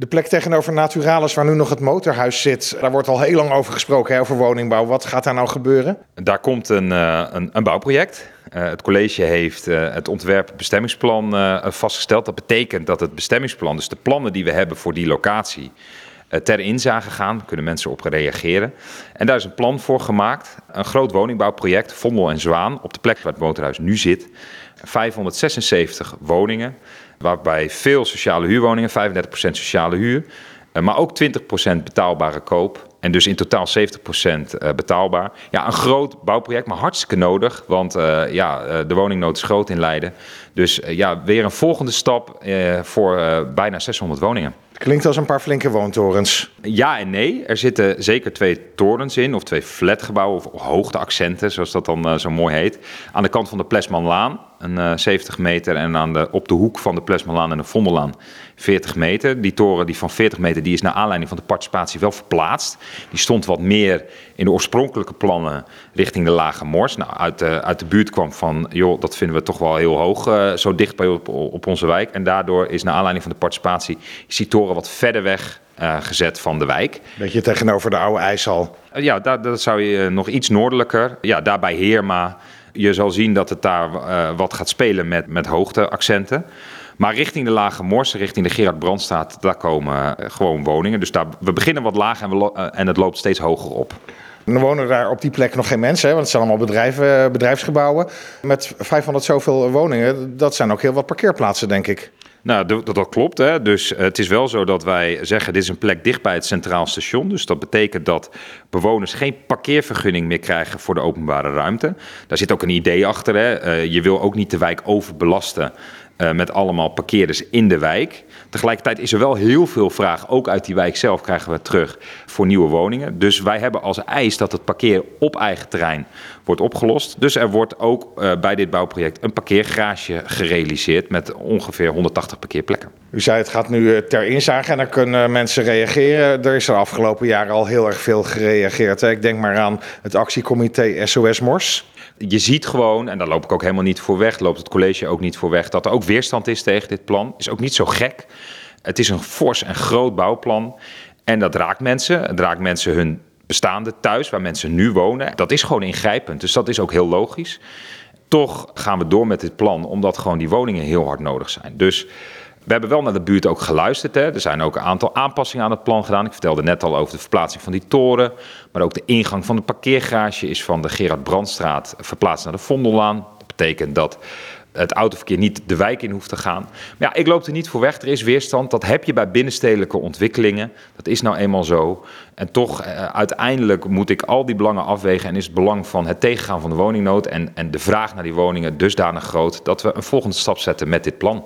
De plek tegenover Naturalis, waar nu nog het motorhuis zit, daar wordt al heel lang over gesproken, hè, over woningbouw. Wat gaat daar nou gebeuren? Daar komt een bouwproject. Het college heeft het ontwerp bestemmingsplan vastgesteld. Dat betekent dat het bestemmingsplan, dus de plannen die we hebben voor die locatie, ter inzage gaan. Kunnen mensen op reageren. En daar is een plan voor gemaakt. Een groot woningbouwproject, Vondel en Zwaan, op de plek waar het motorhuis nu zit. 576 woningen, waarbij veel sociale huurwoningen, 35% sociale huur, maar ook 20% betaalbare koop. En dus in totaal 70% betaalbaar. Ja, een groot bouwproject, maar hartstikke nodig. Want de woningnood is groot in Leiden. Dus weer een volgende stap voor bijna 600 woningen. Klinkt als een paar flinke woontorens. Ja en nee. Er zitten zeker 2 torens in. Of 2 flatgebouwen. Of hoogteaccenten, zoals dat dan zo mooi heet. Aan de kant van de Plesmanlaan. Een 70 meter. En op de hoek van de Plesmanlaan en de Vondellaan 40 meter. Die toren die van 40 meter die is naar aanleiding van de participatie wel verplaatst. Die stond wat meer in de oorspronkelijke plannen richting de Lage Mors. Nou, uit de buurt kwam van, joh, dat vinden we toch wel heel hoog. Zo dicht bij op onze wijk. En daardoor is naar aanleiding van de participatie is die toren wat verder weg gezet van de wijk. Beetje tegenover de oude IJssel. Dat zou je nog iets noordelijker. Ja, daar bij Heerma. Je zal zien dat het daar wat gaat spelen met hoogteaccenten. Maar richting de Lage Mors, richting de Gerard Brandtstraat, daar komen gewoon woningen. Dus we beginnen wat laag en het loopt steeds hoger op. En er wonen daar op die plek nog geen mensen, hè? Want het zijn allemaal bedrijfsgebouwen. Met 500 zoveel woningen, dat zijn ook heel wat parkeerplaatsen, denk ik. Nou, dat klopt. Hè. Dus het is wel zo dat wij zeggen, dit is een plek dicht bij het Centraal Station. Dus dat betekent dat bewoners geen parkeervergunning meer krijgen voor de openbare ruimte. Daar zit ook een idee achter. Hè. Je wil ook niet de wijk overbelasten met allemaal parkeerders in de wijk. Tegelijkertijd is er wel heel veel vraag, ook uit die wijk zelf krijgen we terug, voor nieuwe woningen. Dus wij hebben als eis dat het parkeer op eigen terrein wordt opgelost. Dus er wordt ook bij dit bouwproject een parkeergarage gerealiseerd met ongeveer 180 parkeerplekken. U zei het gaat nu ter inzage en dan kunnen mensen reageren. Er is de afgelopen jaren al heel erg veel gereageerd. Hè? Ik denk maar aan het actiecomité SOS Mors. Je ziet gewoon, en daar loop ik ook helemaal niet voor weg, loopt het college ook niet voor weg, dat er ook weerstand is tegen dit plan. Is ook niet zo gek. Het is een fors en groot bouwplan. En dat raakt mensen. Het raakt mensen hun bestaande thuis, waar mensen nu wonen. Dat is gewoon ingrijpend. Dus dat is ook heel logisch. Toch gaan we door met dit plan, omdat gewoon die woningen heel hard nodig zijn. Dus we hebben wel naar de buurt ook geluisterd. Hè. Er zijn ook een aantal aanpassingen aan het plan gedaan. Ik vertelde net al over de verplaatsing van die toren. Maar ook de ingang van de parkeergarage is van de Gerard Brandtstraat verplaatst naar de Vondellaan. Dat betekent dat het autoverkeer niet de wijk in hoeft te gaan. Maar ja, ik loop er niet voor weg. Er is weerstand. Dat heb je bij binnenstedelijke ontwikkelingen. Dat is nou eenmaal zo. En toch, uiteindelijk moet ik al die belangen afwegen. En is het belang van het tegengaan van de woningnood en de vraag naar die woningen dusdanig groot dat we een volgende stap zetten met dit plan.